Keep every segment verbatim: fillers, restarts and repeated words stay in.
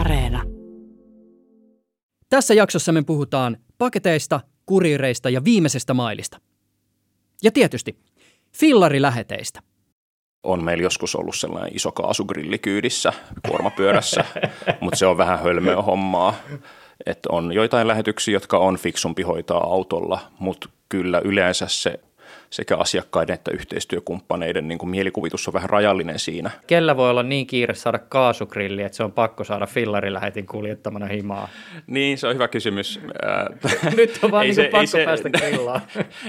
Areena. Tässä jaksossa me puhutaan paketeista, kuriireista ja viimeisestä mailista. Ja tietysti fillariläheteistä. On meillä joskus ollut sellainen iso kaasugrilli kyydissä, kuormapyörässä, mutta se on vähän hölmöä hommaa. Että on joitain lähetyksiä, jotka on fiksumpi hoitaa autolla, mutta kyllä yleensä se sekä asiakkaiden että yhteistyökumppaneiden niin kuin mielikuvitus on vähän rajallinen siinä. Kellä voi olla niin kiire saada kaasugrilli, että se on pakko saada fillarilähetin kuljettamana himaa? Niin, se on hyvä kysymys. Nyt on vaan niin se, pakko se, päästä grillaan.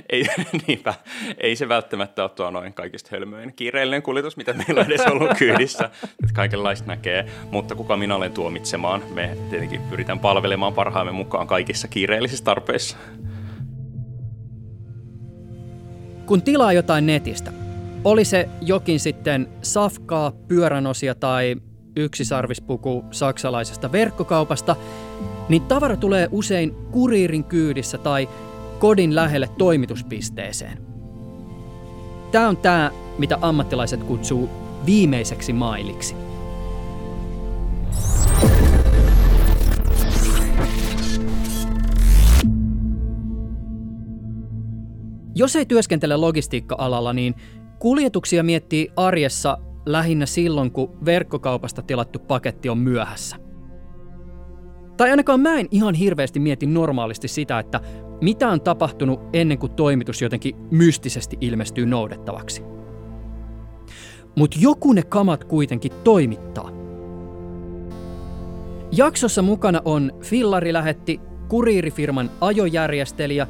ei, niinpä, ei se välttämättä ole tuo noin kaikista hölmöin kiireellinen kuljetus, mitä meillä on edes ollut kyydissä. Kaikenlaista näkee, mutta kuka minä olen tuomitsemaan? Me tietenkin pyritään palvelemaan parhaamme mukaan kaikissa kiireellisissä tarpeissa. Kun tilaa jotain netistä, oli se jokin sitten safkaa, pyöränosia tai yksisarvispuku saksalaisesta verkkokaupasta, niin tavara tulee usein kuriirin kyydissä tai kodin lähelle toimituspisteeseen. Tämä on tämä, mitä ammattilaiset kutsuu viimeiseksi mailiksi. Jos ei työskentele logistiikka-alalla, niin kuljetuksia miettii arjessa lähinnä silloin, kun verkkokaupasta tilattu paketti on myöhässä. Tai ainakaan mä en ihan hirveästi mieti normaalisti sitä, että mitä on tapahtunut ennen kuin toimitus jotenkin mystisesti ilmestyy noudettavaksi. Mutta joku ne kamat kuitenkin toimittaa. Jaksossa mukana on fillarilähetti, kuriirifirman ajojärjestelijä,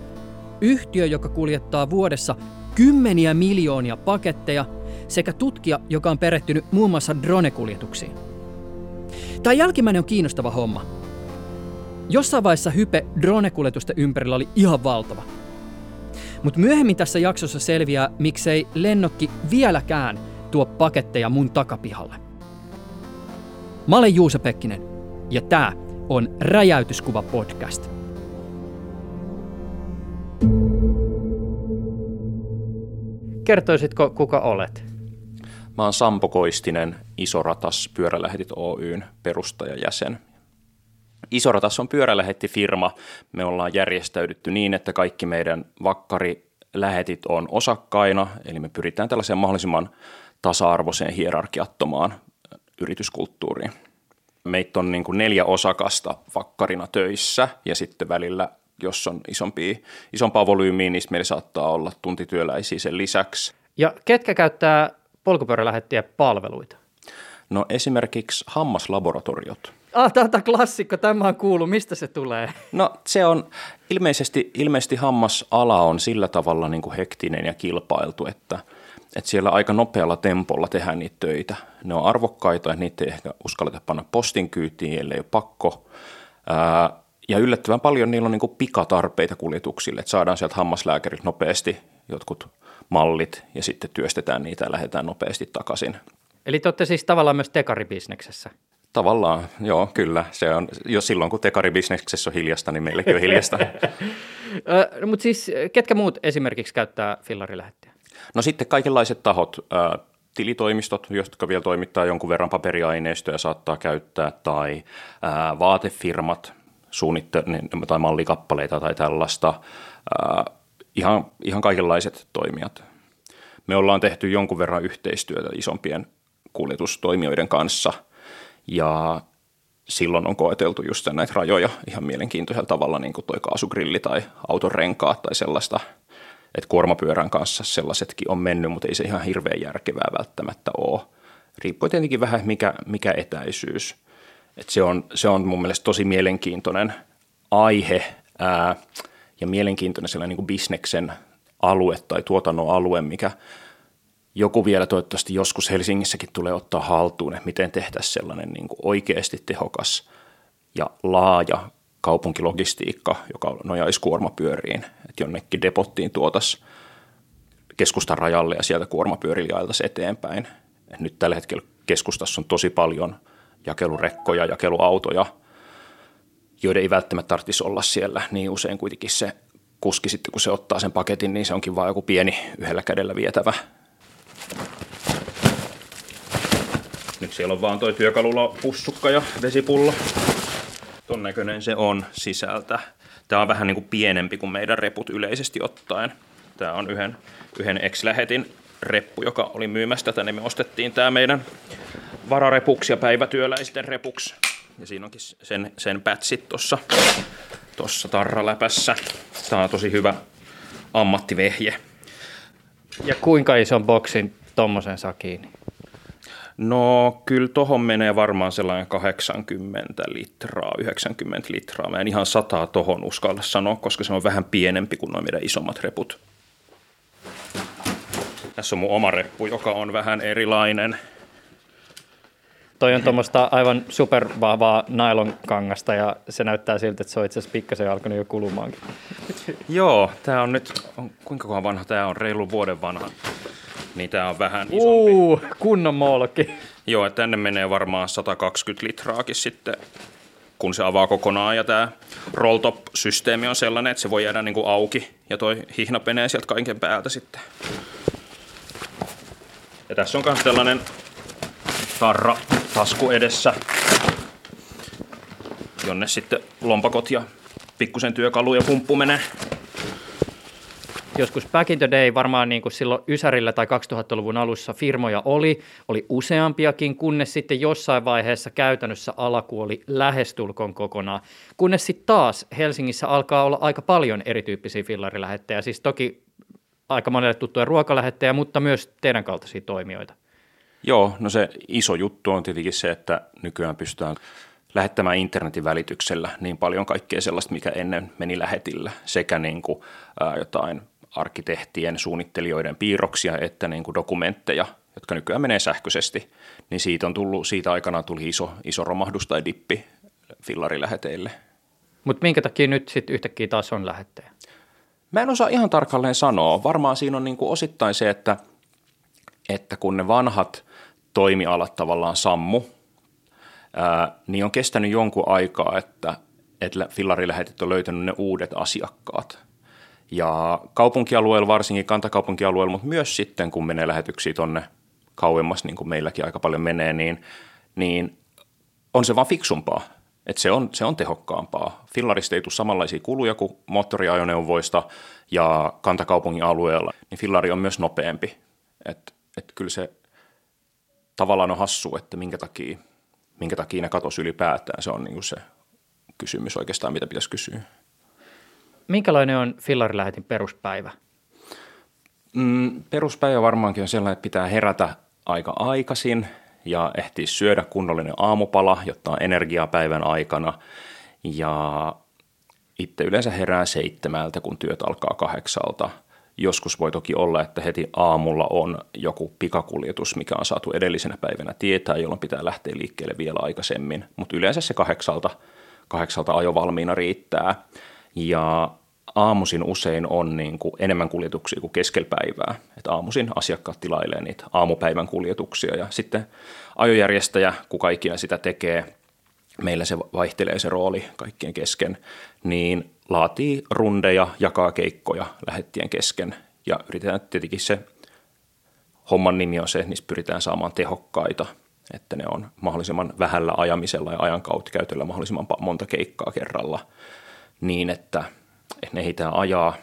yhtiö, joka kuljettaa vuodessa kymmeniä miljoonia paketteja, sekä tutkija, joka on perehtynyt muun muassa dronekuljetuksiin. Tämä jälkimmäinen on kiinnostava homma. Jossain vaiheessa hype dronekuljetusten ympärillä oli ihan valtava. Mutta myöhemmin tässä jaksossa selviää, miksei lennokki vieläkään tuo paketteja mun takapihalle. Mä olen Juusa Pekkinen, ja tää on Räjäytyskuva podcast. Kertoisitko, kuka olet? Mä oon Sampo Koistinen, Isoratas Pyörälähetit Oy:n perustajajäsen. Isoratas on pyörälähettifirma. Me ollaan järjestäydytty niin, että kaikki meidän vakkarilähetit on osakkaina, eli me pyritään tällaiseen mahdollisimman tasa-arvoiseen hierarkiattomaan yrityskulttuuriin. Meitä on niin kuin neljä osakasta vakkarina töissä ja sitten välillä jos on isompia, isompaa volyymiä, niin meillä saattaa olla tuntityöläisiä sen lisäksi. Ja ketkä käyttää polkupyörälähettiä palveluita? No esimerkiksi hammaslaboratoriot. Ah, tämä klassikko, tämä on kuullut. Mistä se tulee? No se on, ilmeisesti, ilmeisesti hammasala on sillä tavalla niin kuin hektinen ja kilpailtu, että, että siellä aika nopealla tempolla tehdään niitä töitä. Ne on arvokkaita, että niitä ei ehkä uskalleta panna postin kyytiin, ellei ole pakko. Ää, Ja yllättävän paljon niillä on niin kuin pikatarpeita kuljetuksille, että saadaan sieltä hammaslääkärit nopeasti jotkut mallit ja sitten työstetään niitä ja lähdetään nopeasti takaisin. Eli te olette siis tavallaan myös tekaribisneksessä? Tavallaan, joo, kyllä. Se on, jos silloin kun tekaribisneksessä on hiljasta, niin meilläkin on hiljasta. no, mutta siis ketkä muut esimerkiksi käyttää fillarilähettiä? No sitten kaikenlaiset tahot, äh, tilitoimistot, jotka vielä toimittaa jonkun verran paperiaineistoja saattaa käyttää tai äh, vaatefirmat. Suunnittelu- tai mallikappaleita tai tällaista, äh, ihan, ihan kaikenlaiset toimijat. Me ollaan tehty jonkun verran yhteistyötä isompien kuljetustoimijoiden kanssa ja silloin on koeteltu just näitä rajoja ihan mielenkiintoisella tavalla, niin kuin toi kaasugrilli tai autorenkaat tai sellaista, että kuormapyörän kanssa sellaisetkin on mennyt, mutta ei se ihan hirveän järkevää välttämättä ole. Riippuu tietenkin vähän mikä, mikä etäisyys. Et se on, se on mun mielestä tosi mielenkiintoinen aihe ää, ja mielenkiintoinen sellainen niin kuin bisneksen alue tai tuotannon alue, mikä joku vielä toivottavasti joskus Helsingissäkin tulee ottaa haltuun, että miten tehtäisiin sellainen niin kuin oikeasti tehokas ja laaja kaupunkilogistiikka, joka nojaisi kuormapyöriin, että jonnekin depottiin tuotaisiin keskustan rajalle ja sieltä kuormapyörillä ajeltaisiin eteenpäin. Et nyt tällä hetkellä keskustassa on tosi paljon jakelurekkoja, jakeluautoja, joiden ei välttämättä tarvitsisi olla siellä, niin usein kuitenkin se kuski sitten, kun se ottaa sen paketin, niin se onkin vaan joku pieni yhdellä kädellä vietävä. Nyt siellä on vaan toi työkalulla pussukka ja vesipullo. Ton näköinen se on sisältä. Tää on vähän niinku pienempi kuin meidän reput yleisesti ottaen. Tää on yhden, yhden ex-lähetin reppu, joka oli myymässä tätä, niin me ostettiin tää meidän vararepuksi ja päivätyöläisten repuksi. Ja siinä onkin sen, sen pätsit tossa, tossa tarraläpässä. Tää on tosi hyvä ammattivehje. Ja kuinka ison boksin tommosen saa kiinni? No kyllä tohon menee varmaan sellainen kahdeksankymmentä litraa, yhdeksänkymmentä litraa. Mä en ihan sataa tohon uskalla sanoa, koska se on vähän pienempi kuin nuo meidän isommat reput. Tässä on mun oma reppu, joka on vähän erilainen. Toi on tuommoista aivan supervahvaa nailonkangasta ja se näyttää siltä, että se on itse asiassa pikkasen alkanut jo kulumaankin. Joo, tää on nyt, on, kuinka vanha tää on, reilu vuoden vanha, niin tää on vähän isompi. Uuu, kunnon moolokki. Joo, tänne menee varmaan sata kaksikymmentä litraakin sitten, kun se avaa kokonaan ja tää rolltop-systeemi on sellainen, että se voi jäädä niinku auki ja toi hihna menee sieltä kaiken päältä sitten. Ja tässä on myös tällainen tarra tasku edessä, jonne sitten lompakot ja pikkusen työkalu ja pumppu menee. Joskus back in the day, varmaan niin kuin silloin ysärillä tai kaksituhattaluvun alussa firmoja oli, oli useampiakin, kunnes sitten jossain vaiheessa käytännössä ala kuoli lähestulkoon kokonaan. Kunnes sitten taas Helsingissä alkaa olla aika paljon erityyppisiä fillarilähettejä, siis toki aika monelle tuttuja ruokalähettejä, mutta myös teidän kaltaisia toimijoita. Joo, no se iso juttu on tietenkin se, että nykyään pystytään lähettämään internetin välityksellä niin paljon kaikkea sellaista, mikä ennen meni lähetillä, sekä niin kuin, ää, jotain arkkitehtien, suunnittelijoiden piirroksia, että niin kuin dokumentteja, jotka nykyään menee sähköisesti, niin siitä, on tullut, siitä aikanaan tuli iso, iso romahdus tai dippi fillariläheteille. Mutta minkä takia nyt sitten yhtäkkiä taas on lähettejä? Mä en osaa ihan tarkalleen sanoa. Varmaan siinä on niin kuin osittain se, että, että kun ne vanhat toimialat tavallaan sammu, ää, niin on kestänyt jonkun aikaa, että, että fillarilähetet on löytänyt ne uudet asiakkaat. Ja kaupunkialueella, varsinkin kantakaupunkialueella, mutta myös sitten, kun menee lähetyksiä tonne kauemmas, niin kuin meilläkin aika paljon menee, niin, niin on se vaan fiksumpaa. Että se on, se on tehokkaampaa. Fillarista ei tule samanlaisia kuluja kuin moottoriajoneuvoista ja kantakaupungin alueella, niin fillari on myös nopeampi. Että et kyllä se tavallaan on hassu, että minkä takia, minkä takia ne katosi ylipäätään. Se on niinku se kysymys oikeastaan, mitä pitäisi kysyä. Minkälainen on fillarilähetin peruspäivä? Mm, peruspäivä varmaankin on sellainen, että pitää herätä aika aikaisin ja ehtii syödä kunnollinen aamupala, jotta on energiaa päivän aikana. Ja itse yleensä herää seitsemältä, kun työt alkaa kahdeksalta. Joskus voi toki olla, että heti aamulla on joku pikakuljetus, mikä on saatu edellisenä päivänä tietää, jolloin pitää lähteä liikkeelle vielä aikaisemmin. Mutta yleensä se kahdeksalta, kahdeksalta ajo valmiina riittää. Ja aamuisin usein on niin kuin enemmän kuljetuksia kuin keskellä päivää. Et aamuisin asiakkaat tilailee niitä aamupäivän kuljetuksia ja sitten ajojärjestäjä, kuka ikinä sitä tekee, meillä se vaihtelee se rooli kaikkien kesken, niin laatii rundeja, jakaa keikkoja lähettien kesken ja yritetään tietenkin se homman nimi on se, että niissä pyritään saamaan tehokkaita, että ne on mahdollisimman vähällä ajamisella ja ajankäytöllä mahdollisimman monta keikkaa kerralla niin, että ne ehditään ajaa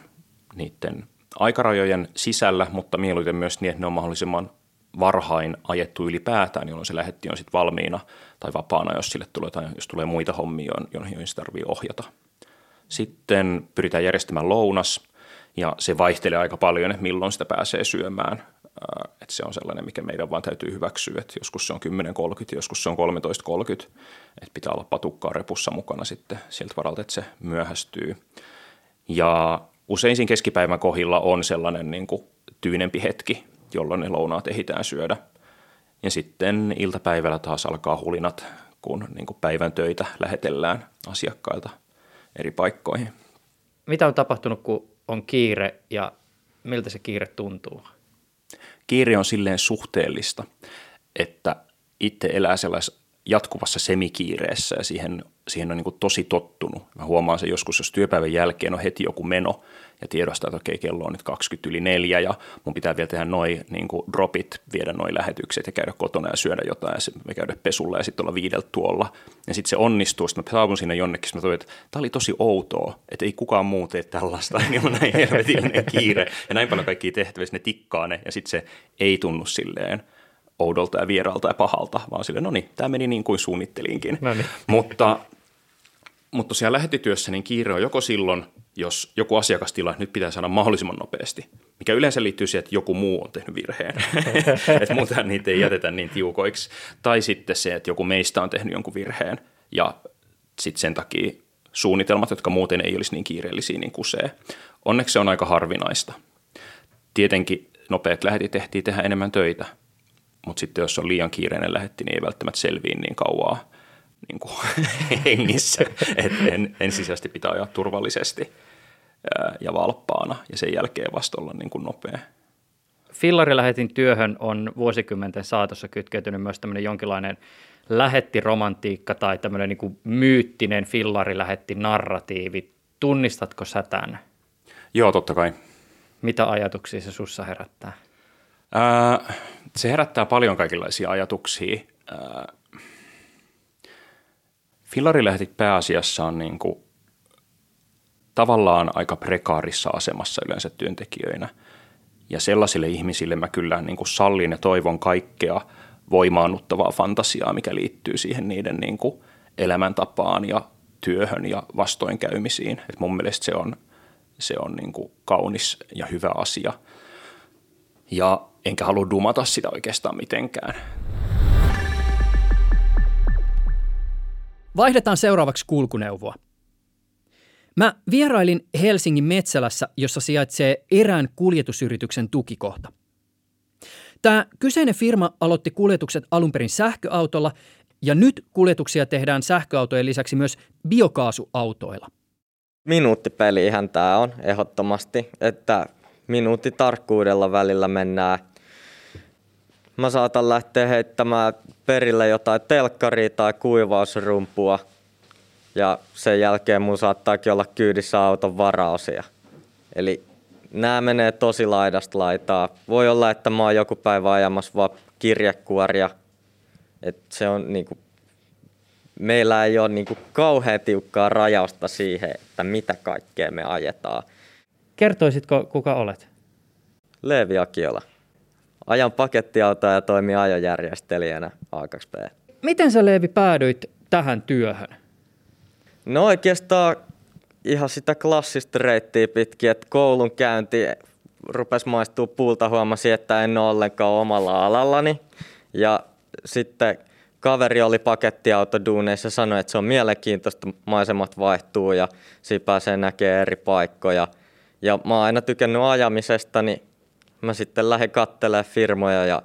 niiden aikarajojen sisällä, mutta mieluiten myös niin, että ne on mahdollisimman varhain ajettu ylipäätään, jolloin se lähetti on sitten valmiina tai vapaana, jos sille tulee, tai jos tulee muita hommia, joihin se tarvitsee ohjata. Sitten pyritään järjestämään lounas, ja se vaihtelee aika paljon, että milloin sitä pääsee syömään. Että se on sellainen, mikä meidän vaan täytyy hyväksyä, että joskus se on kymmenen kolmekymmentä, joskus se on kolmetoista kolmekymmentä, että pitää olla patukkaa repussa mukana sitten sieltä varalta, että se myöhästyy. Ja usein siinä keskipäivän kohdilla on sellainen niin kuin tyynempi hetki, jolloin ne lounaat ehditään syödä. Ja sitten iltapäivällä taas alkaa hulinat, kun niin kuin päivän töitä lähetellään asiakkailta eri paikkoihin. Mitä on tapahtunut, kun on kiire ja miltä se kiire tuntuu? Kiire on silleen suhteellista, että itse elää sellaisessa jatkuvassa semikiireessä ja siihen, siihen on niin kuin tosi tottunut. Mä huomaan sen joskus, jos työpäivän jälkeen on heti joku meno ja tiedostaa, että okei, kello on nyt kaksikymmentä yli neljä ja mun pitää vielä tehdä noi niin kuin dropit, viedä noi lähetykset ja käydä kotona ja syödä jotain ja käydä pesulla ja sitten olla viideltä tuolla. Ja sitten se onnistuu, sitten mä saavun siinä jonnekin, mä toivon, että tämä oli tosi outoa, että ei kukaan muu tee tällaista, niin on näin helvetillinen kiire ja näin paljon kaikkia tehtävissä, ne tikkaa ne ja sitten se ei tunnu silleen oudolta ja vieraalta ja pahalta, vaan silleen, no niin, tämä meni niin kuin suunnittelinkin. Noniin. Mutta, mutta tosiaan lähetytyössä niin kiire on joko silloin, jos joku asiakastila nyt pitää saada mahdollisimman nopeasti, mikä yleensä liittyy siihen, että joku muu on tehnyt virheen, että muutenhan niitä ei jätetä niin tiukoiksi, tai sitten se, että joku meistä on tehnyt jonkun virheen ja sitten sen takia suunnitelmat, jotka muuten ei olisi niin kiireellisiä, niin kusee. Onneksi se on aika harvinaista. Tietenkin nopeat lähetit tehtiin tehdä enemmän töitä, mutta sitten jos on liian kiireinen lähetti, niin ei välttämättä selviä niin kauaa niin kuin hengissä, että en, ensisijaisesti pitää ajaa turvallisesti ja valppaana ja sen jälkeen vasta olla niin kuin nopea. Fillarilähetin työhön on vuosikymmenten saatossa kytkeytynyt myös tämmöinen jonkinlainen lähettiromantiikka tai tämmöinen niin kuin myyttinen fillarilähettinarratiivi. Tunnistatko sä tämän? Joo, totta kai. Mitä ajatuksia se sussa herättää? Äh, se herättää paljon kaikenlaisia ajatuksia. Äh, Fillarilähetit pääasiassa on niin kuin tavallaan aika prekaarissa asemassa yleensä työntekijöinä. Ja sellaisille ihmisille mä kyllä niin kuin sallin ja toivon kaikkea voimaannuttavaa fantasiaa, mikä liittyy siihen niiden niin kuin elämäntapaan ja työhön ja vastoinkäymisiin. Et mun mielestä se on, se on niin kuin kaunis ja hyvä asia. Ja enkä halua dumata sitä oikeastaan mitenkään. Vaihdetaan seuraavaksi kulkuneuvoa. Mä vierailin Helsingin Metsälässä, jossa sijaitsee erään kuljetusyrityksen tukikohta. Tämä kyseinen firma aloitti kuljetukset alun perin sähköautolla, ja nyt kuljetuksia tehdään sähköautojen lisäksi myös biokaasuautoilla. Minuuttipeli ihan tämä on ehdottomasti, että minuutin tarkkuudella välillä mennään. Mä saatan lähteä heittämään perille jotain telkkaria tai kuivausrumpua ja sen jälkeen mun saattaakin olla kyydissä auton varaosia. Eli nämä menee tosi laidasta laitaa. Voi olla, että mä oon joku päivä ajamassa vaan kirjekuoria. Et se on niinku, meillä ei ole niinku kauhean tiukkaa rajausta siihen, että mitä kaikkea me ajetaan. Kertoisitko, kuka olet? Leevi Akiola. Ajan pakettiautoa ja toimin ajojärjestelijänä A kaksi B. Miten sä, Leevi, päädyit tähän työhön? No oikeastaan ihan sitä klassista reittiä pitkin, että koulun käynti rupesi maistua puulta, huomasin, että en ole ollenkaan omalla alallani. Ja sitten kaveri oli pakettiautoduuneissa ja sanoi, että se on mielenkiintoista, maisemat vaihtuu ja siinä pääsee näkemään eri paikkoja. Ja mä oon aina tykännyt ajamisesta, niin mä sitten lähdin katselemaan firmoja ja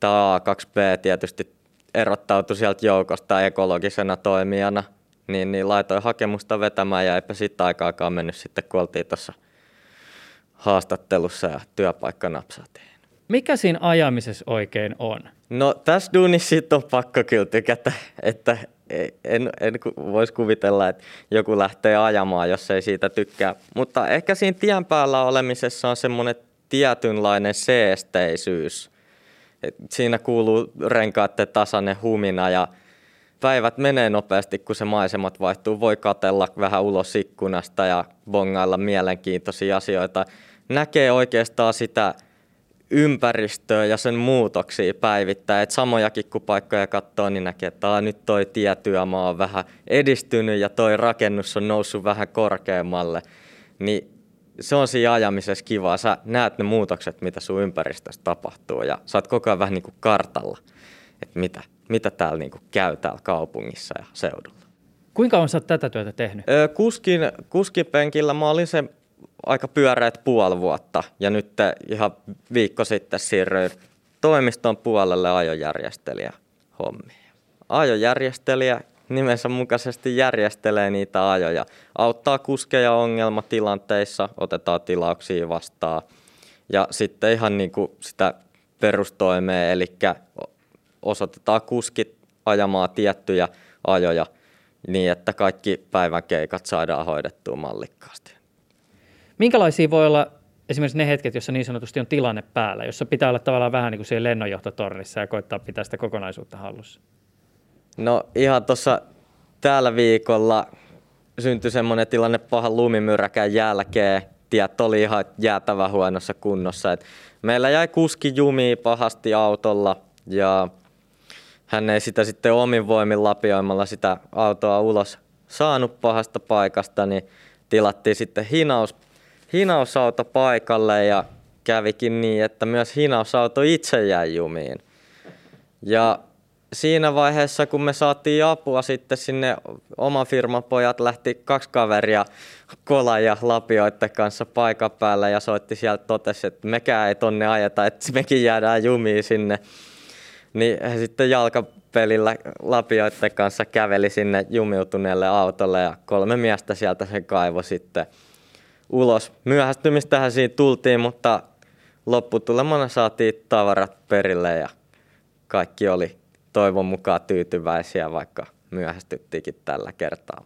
tämä A kaksi B tietysti erottautui sieltä joukosta ekologisena toimijana. Niin, niin laitoin hakemusta vetämään ja eipä siitä aikaakaan mennyt sitten, kun oltiin tuossa haastattelussa ja työpaikka napsaatiin. Mikä siinä ajamisessa oikein on? No tässä duunissa siitä on pakko kyllä tykätä, että en, en voisi kuvitella, että joku lähtee ajamaan, jos ei siitä tykkää. Mutta ehkä siinä tien päällä olemisessa on semmoinen tietynlainen seesteisyys. Et siinä kuuluu renkaiden tasainen humina ja päivät menee nopeasti, kun se maisemat vaihtuu. Voi katsella vähän ulos ikkunasta ja bongailla mielenkiintoisia asioita. Näkee oikeastaan sitä ympäristöä ja sen muutoksia päivittäin. Et samojakin kun paikkoja katsoo, niin näkee, että nyt toi tietyömaa on vähän edistynyt ja toi rakennus on noussut vähän korkeammalle. Niin se on siinä ajamisessa kivaa. Sä näet ne muutokset, mitä sun ympäristössä tapahtuu ja sä oot koko ajan vähän niin kuin kartalla, että mitä. Mitä täällä niinku käy täällä kaupungissa ja seudulla. Kuinka on sä tätä työtä tehnyt? Öö, kuskin, kuskipenkillä mä olin se aika pyöreät puoli vuotta ja nyt ihan viikko sitten siirryin toimiston puolelle ajojärjestelijä hommia. Ajojärjestelijä nimensä mukaisesti järjestelee niitä ajoja. Auttaa kuskeja ongelmatilanteissa, otetaan tilauksia vastaan ja sitten ihan niinku sitä perustoimea, eli osoitetaan kuskit ajamaan tiettyjä ajoja niin, että kaikki päivän keikat saadaan hoidettua mallikkaasti. Minkälaisia voi olla esimerkiksi ne hetket, jossa niin sanotusti on tilanne päällä, jossa pitää olla tavallaan vähän niin kuin siellä lennonjohtotornissa ja koittaa pitää sitä kokonaisuutta hallussa? No ihan tuossa tällä viikolla syntyi semmoinen tilanne pahan lumimyräkän jälkeen. Tiet oli ihan jäätävän huonossa kunnossa. Et meillä jäi kuski jumiin pahasti autolla ja hän ei sitä sitten omin voimin lapioimalla sitä autoa ulos saanut pahasta paikasta, niin tilattiin sitten hinaus, hinausauto paikalle ja kävikin niin, että myös hinausauto itse jäi jumiin. Ja siinä vaiheessa, kun me saatiin apua sitten sinne, oman firman pojat lähti kaksi kaveria kola- ja lapioiden kanssa paikan päällä ja soitti sieltä, totesi, että mekään ei tonne ajeta, että mekin jäädään jumiin sinne. Niin he sitten jalkapelillä lapioiden kanssa käveli sinne jumiutuneelle autolle ja kolme miestä sieltä sen kaivoi sitten ulos. Myöhästymistähän siinä tultiin, mutta lopputulemana saatiin tavarat perille ja kaikki oli toivon mukaan tyytyväisiä, vaikka myöhästyttiinkin tällä kertaa.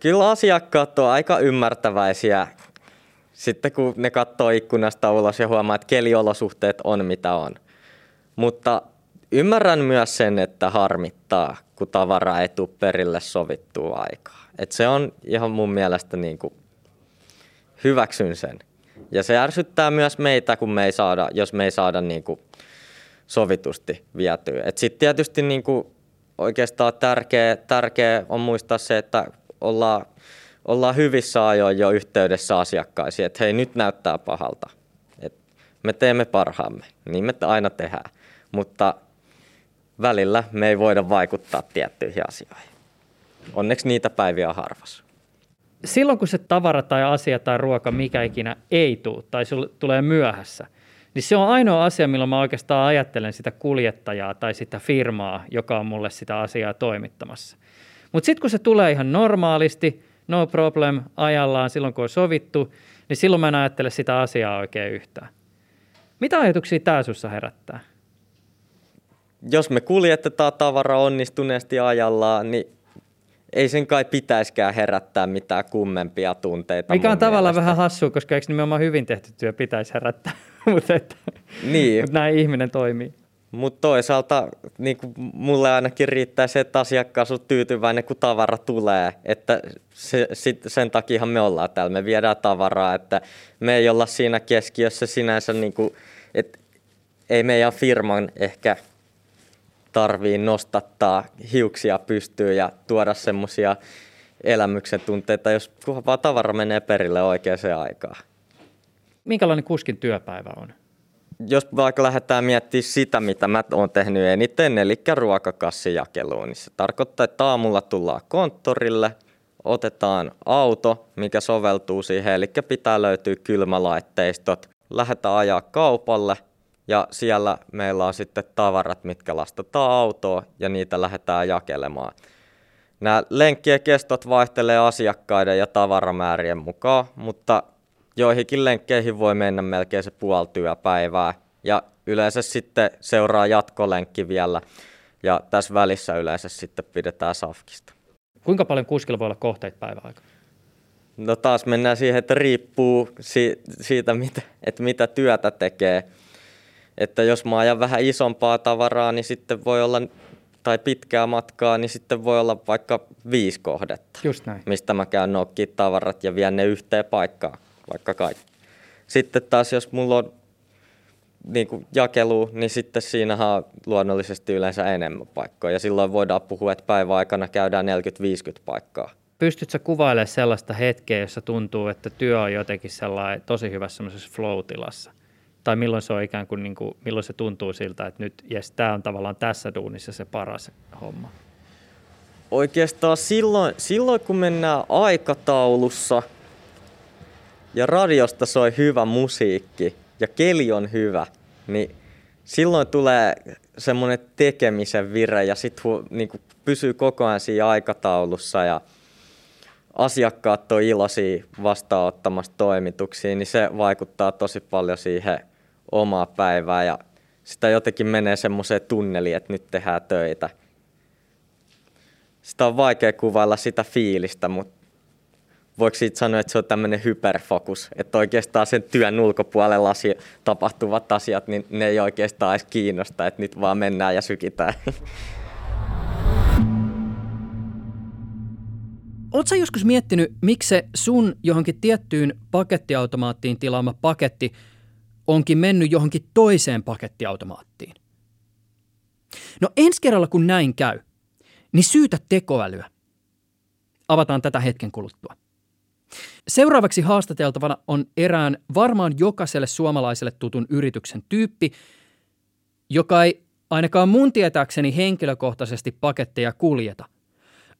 Kyllä asiakkaat on aika ymmärtäväisiä sitten, kun ne katsoo ikkunasta ulos ja huomaa, että keliolosuhteet on mitä on. Mutta ymmärrän myös sen, että harmittaa, kun tavara ei tule perille sovittua aikaa. Et se on ihan mun mielestä niin kuin hyväksyn sen. Ja se ärsyttää myös meitä, kun me ei saada, jos me ei saada niin kuin sovitusti vietyä. Sitten tietysti niin kuin oikeastaan tärkeä, tärkeä on muistaa se, että ollaan, ollaan hyvissä ajoin jo yhteydessä asiakkaisiin, että hei, nyt näyttää pahalta. Et me teemme parhaamme, niin me aina tehdään, mutta välillä me ei voida vaikuttaa tiettyihin asioihin. Onneksi niitä päiviä on harvassa. Silloin kun se tavara tai asia tai ruoka, mikä ikinä ei tule tai se tulee myöhässä, niin se on ainoa asia, milloin mä oikeastaan ajattelen sitä kuljettajaa tai sitä firmaa, joka on mulle sitä asiaa toimittamassa. Mutta sitten kun se tulee ihan normaalisti, no problem, ajallaan silloin kun on sovittu, niin silloin mä en ajattele sitä asiaa oikein yhtään. Mitä ajatuksia tää sussa herättää? Jos me kuljetetaan tavara onnistuneesti ajallaan, niin ei sen kai pitäisikään herättää mitään kummempia tunteita. Mikä on tavallaan mielestä vähän hassua, koska eikö nimenomaan hyvin tehty työ pitäisi herättää, mutta niin. Mut näin ihminen toimii. Mutta toisaalta niin mulle ainakin riittää se, että asiakkaas on tyytyväinen, kun tavara tulee. Että se, sit, sen takiahan me ollaan täällä, me viedään tavaraa, että me ei olla siinä keskiössä sinänsä, niin että ei meidän firman ehkä tarvii nostattaa hiuksia pystyyn ja tuoda semmoisia elämyksen tunteita, jos vaan tavara menee perille oikeaan aikaan. Minkälainen kuskin työpäivä on? Jos vaikka lähdetään miettimään sitä, mitä mä oon tehnyt eniten, eli ruokakassijakeluun, niin se tarkoittaa, että aamulla tullaan konttorille, otetaan auto, mikä soveltuu siihen, eli pitää löytyä kylmälaitteistot, lähdetään ajaa kaupalle, ja siellä meillä on sitten tavarat, mitkä lastataan autoa ja niitä lähdetään jakelemaan. Nämä lenkkien kestot vaihtelee asiakkaiden ja tavaramäärien mukaan, mutta joihinkin lenkkeihin voi mennä melkein se puoli työpäivää. Ja yleensä sitten seuraa jatkolenkki vielä ja tässä välissä yleensä sitten pidetään safkista. Kuinka paljon kuskilla voi olla kohteita päivän aikana? No taas mennään siihen, että riippuu siitä, että mitä työtä tekee. Että jos mä ajan vähän isompaa tavaraa, niin sitten voi olla, tai pitkää matkaa, niin sitten voi olla vaikka viisi kohdetta. Just näin. Mistä mä käyn noukkiin tavarat ja vien ne yhteen paikkaan, vaikka kaikki. Sitten taas jos mulla on niin kuin jakelu, niin sitten siinähän on luonnollisesti yleensä enemmän paikkoja. Ja silloin voidaan puhua, että päivän aikana käydään neljäkymmentä viisikymmentä paikkaa. Pystytkö kuvailemaan sellaista hetkeä, jossa tuntuu, että työ on jotenkin sellainen tosi hyvässä semmoisessa flow-tilassa? Tai milloin se on ikään kuin, niin kuin, milloin se tuntuu siltä, että nyt jes, tämä on tavallaan tässä duunissa se paras homma? Oikeastaan silloin, silloin kun mennään aikataulussa ja radiosta soi hyvä musiikki ja keli on hyvä, niin silloin tulee semmoinen tekemisen vire ja sitten niin kuin pysyy koko ajan siinä aikataulussa ja asiakkaat on iloisia vastaanottamasta toimituksia, niin se vaikuttaa tosi paljon siihen omaa päivää ja sitä jotenkin menee semmoiseen tunneliin, että nyt tehdään töitä. sitä on vaikea kuvailla sitä fiilistä, mutta voiko siitä sanoa, että se on tämmöinen hyperfokus, että oikeastaan sen työn ulkopuolella asia, tapahtuvat asiat, niin ne ei oikeastaan edes kiinnosta, että nyt vaan mennään ja sykitään. Oletko sä joskus miettinyt, miksi se sun johonkin tiettyyn pakettiautomaattiin tilaama paketti onkin mennyt johonkin toiseen pakettiautomaattiin? No ensi kerralla, kun näin käy, niin syytä tekoälyä. Avataan tätä hetken kuluttua. Seuraavaksi haastateltavana on erään varmaan jokaiselle suomalaiselle tutun yrityksen tyyppi, joka ei ainakaan mun tietääkseni henkilökohtaisesti paketteja kuljeta,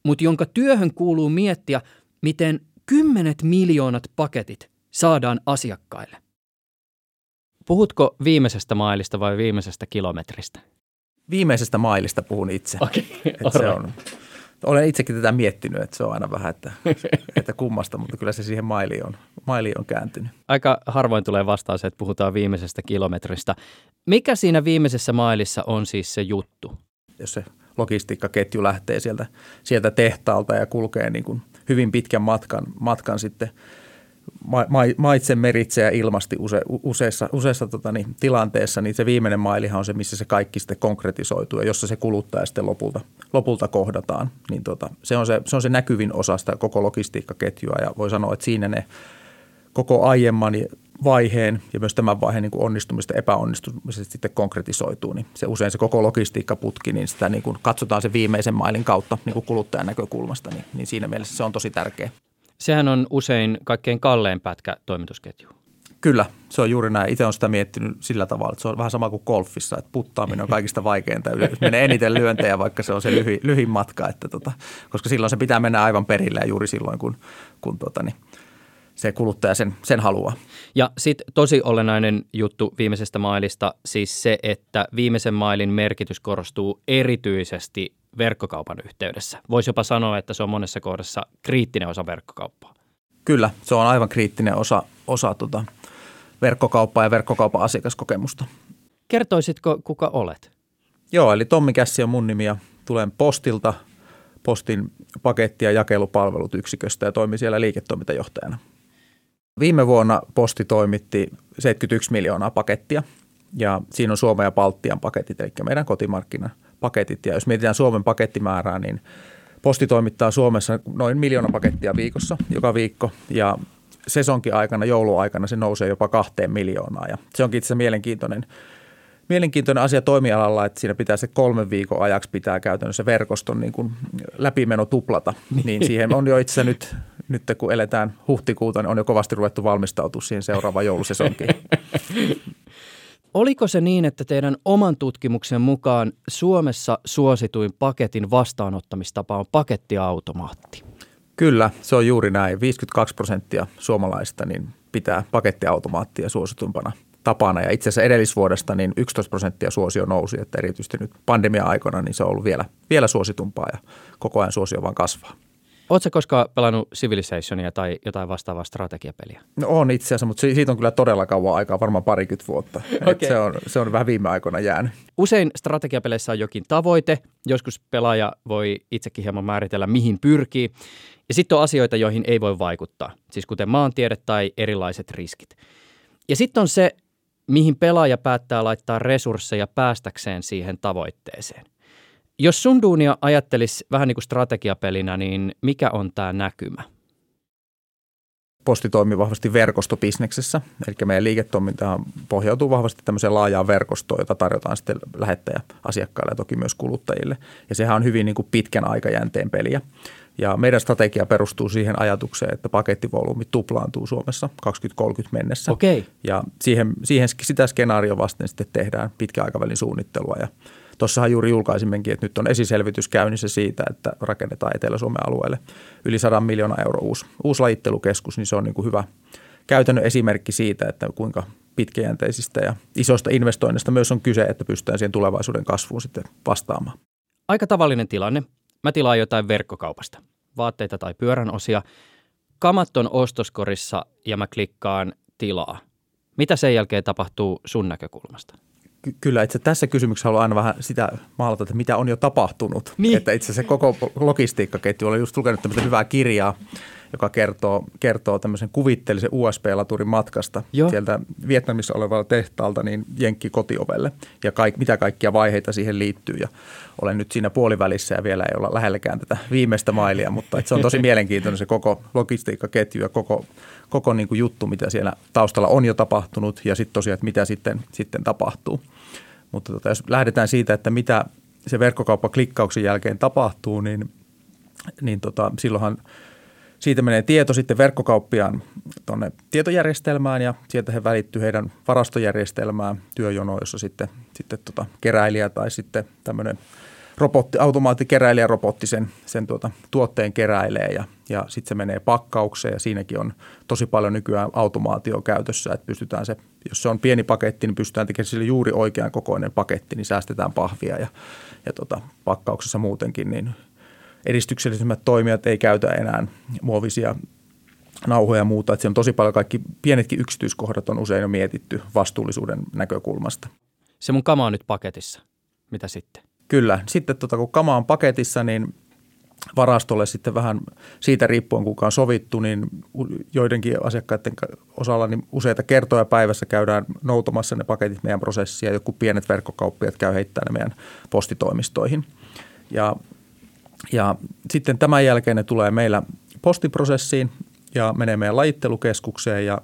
mutta jonka työhön kuuluu miettiä, miten kymmenet miljoonat paketit saadaan asiakkaille. Puhutko viimeisestä mailista vai viimeisestä kilometristä? Viimeisestä mailista puhun itse. Okay, se on, olen itsekin tätä miettinyt, että se on aina vähän, että, että kummasta, mutta kyllä se siihen mailiin on, mailiin on kääntynyt. Aika harvoin tulee vastaan se, että puhutaan viimeisestä kilometristä. Mikä siinä viimeisessä mailissa on siis se juttu? Jos se logistiikkaketju lähtee sieltä, sieltä tehtaalta ja kulkee niin kuin hyvin pitkän matkan, matkan sitten ma, ma, maitse, meritse ja ilmasti use, useissa, useissa tota niin, tilanteessa, niin se viimeinen mailihan on se, missä se kaikki sitten konkretisoituu ja jossa se kuluttaja sitten lopulta, lopulta kohdataan. Niin tota, se, on se, se on se näkyvin osa sitä koko logistiikkaketjua ja voi sanoa, että siinä ne koko aiemman vaiheen ja myös tämän vaiheen niin kuin onnistumista ja epäonnistumisesta sitten konkretisoituu, niin se usein se koko logistiikkaputki, niin sitä niin kuin katsotaan sen viimeisen mailin kautta niin kuin kuluttajan näkökulmasta, niin, niin siinä mielessä se on tosi tärkeä. Sehän on usein kaikkein kallein pätkä toimitusketju. Kyllä, se on juuri näin. Itse olen sitä miettinyt sillä tavalla, että se on vähän sama kuin golfissa, että puttaaminen on kaikista vaikeinta. Yleensä menee eniten lyöntejä, vaikka se on se lyhy, lyhin matka, että tota, koska silloin se pitää mennä aivan perille ja juuri silloin, kun, kun tota niin, se kuluttaja sen, sen haluaa. Ja sitten tosi olennainen juttu viimeisestä mailista, siis se, että viimeisen mailin merkitys korostuu erityisesti verkkokaupan yhteydessä. Voisi jopa sanoa, että se on monessa kohdassa kriittinen osa verkkokauppaa. Kyllä, se on aivan kriittinen osa, osa tuota verkkokauppaa ja verkkokaupan asiakaskokemusta. Kertoisitko, kuka olet? Joo, eli Tommi Kässi on mun nimi ja tulen Postilta, Postin paketti- ja jakelupalvelut yksiköstä ja toimin siellä liiketoimintajohtajana. Viime vuonna Posti toimitti seitsemänkymmentäyksi miljoonaa pakettia ja siinä on Suomen ja Baltian paketit, eli meidän kotimarkkinapaketit. Ja jos mietitään Suomen pakettimäärää, niin Posti toimittaa Suomessa noin miljoona pakettia viikossa joka viikko ja sesonkin aikana, jouluaikana se nousee jopa kahteen miljoonaa ja se onkin itse asiassa mielenkiintoinen. Mielenkiintoinen asia toimialalla, että siinä pitää se kolmen viikon ajaksi pitää käytännössä verkoston niin kuin läpimeno tuplata, niin siihen on jo itse nyt, nyt kun eletään huhtikuuta, niin on jo kovasti ruvettu valmistautua siihen seuraavaan joulusesonkiin. Oliko se niin, että teidän oman tutkimuksen mukaan Suomessa suosituin paketin vastaanottamistapa on pakettiautomaatti? Kyllä, se on juuri näin. viisikymmentäkaksi prosenttia suomalaisista niin pitää pakettiautomaattia suosituimpana tapana. Ja itse asiassa edellisvuodesta niin yksitoista prosenttia suosio nousi, että erityisesti nyt pandemia-aikana niin se on ollut vielä, vielä suositumpaa ja koko ajan suosio vaan kasvaa. Oletko koskaan pelannut Civilizationia tai jotain vastaavaa strategiapeliä? No on itse asiassa, mutta siitä on kyllä todella kauan aikaa, varmaan parikymmentä vuotta. Okay. Se on, se on vähän viime aikoina jäänyt. Usein strategiapeleissä on jokin tavoite. Joskus pelaaja voi itsekin hieman määritellä, mihin pyrkii. Ja sitten on asioita, joihin ei voi vaikuttaa, siis kuten maantiede tai erilaiset riskit. Ja sitten on se, mihin pelaaja päättää laittaa resursseja päästäkseen siihen tavoitteeseen. Jos sun duunia ajattelisi vähän niin kuin strategiapelinä, niin mikä on tämä näkymä? Posti toimii vahvasti verkostobisneksessä, eli meidän liiketoiminta pohjautuu vahvasti tämmöiseen laajaan verkostoon, jota tarjotaan sitten lähettäjäasiakkaille ja toki myös kuluttajille. Ja sehän on hyvin niin kuin pitkän aikajänteen peliä. Ja meidän strategia perustuu siihen ajatukseen, että pakettivolyymi tuplaantuu Suomessa kaksituhattakolmekymmentä mennessä. Okay. Ja siihen, siihen sitä skenaario vasten sitten tehdään pitkän aikavälin suunnittelua. Ja tuossahan juuri julkaisimmekin, että nyt on esiselvitys käynnissä siitä, että rakennetaan Etelä-Suomen alueelle yli sata miljoonaa euroa uusi, uusi lajittelukeskus. Niin se on niin kuin hyvä käytännön esimerkki siitä, että kuinka pitkäjänteisistä ja isoista investoinnista myös on kyse, että pystytään siihen tulevaisuuden kasvuun sitten vastaamaan. Aika tavallinen tilanne. Mä tilaan jotain verkkokaupasta, vaatteita tai pyörän osia. Kamat on ostoskorissa ja mä klikkaan tilaa. Mitä sen jälkeen tapahtuu sun näkökulmasta? Ky- kyllä, itse tässä kysymyksessä haluan aina vähän sitä maalata, että mitä on jo tapahtunut. Niin. Että itse asiassa koko logistiikkaketju, olen just lukenut tämmöistä hyvää kirjaa, joka kertoo, kertoo tämmöisen kuvitteellisen U S B-laturin matkasta. Joo. Sieltä Vietnamissa olevalta tehtaalta niin jenkki kotiovelle ja kaik, mitä kaikkia vaiheita siihen liittyy. Ja olen nyt siinä puolivälissä ja vielä ei olla lähelläkään tätä viimeistä mailia, mutta se on tosi mielenkiintoinen se koko logistiikkaketju ja koko, koko niin kuin juttu, mitä siellä taustalla on jo tapahtunut ja sitten tosiaan, että mitä sitten, sitten tapahtuu. Mutta tota, jos lähdetään siitä, että mitä se verkkokauppaklikkauksen jälkeen tapahtuu, niin, niin tota, silloinhan siitä menee tieto sitten verkkokauppiaan tuonne tietojärjestelmään ja sieltä he välittyy heidän varastojärjestelmään työjonoon, jossa sitten, sitten tota keräilijä tai sitten tämmöinen robotti, automaattikeräilijärobotti sen, sen tuota, tuotteen keräilee ja, ja sitten se menee pakkaukseen ja siinäkin on tosi paljon nykyään automaatio käytössä, että pystytään se, jos se on pieni paketti, niin pystytään tekemään sille juuri oikean kokoinen paketti, niin säästetään pahvia ja, ja tota, pakkauksessa muutenkin niin edistyksellisimmät toimijat ei käytä enää muovisia nauhoja ja muuta. Että se on tosi paljon kaikki, pienetkin yksityiskohdat on usein jo mietitty vastuullisuuden näkökulmasta. Se mun kama on nyt paketissa. Mitä sitten? Kyllä. Sitten tota, kun kama on paketissa, niin varastolle sitten vähän siitä riippuen kuka on sovittu, niin joidenkin asiakkaiden osalla niin useita kertoja päivässä käydään noutamassa ne paketit meidän prosessia. Joku pienet verkkokauppiat käy heittämään ne meidän postitoimistoihin. Ja Ja sitten tämän jälkeen ne tulee meillä postiprosessiin ja menee meidän lajittelukeskukseen ja,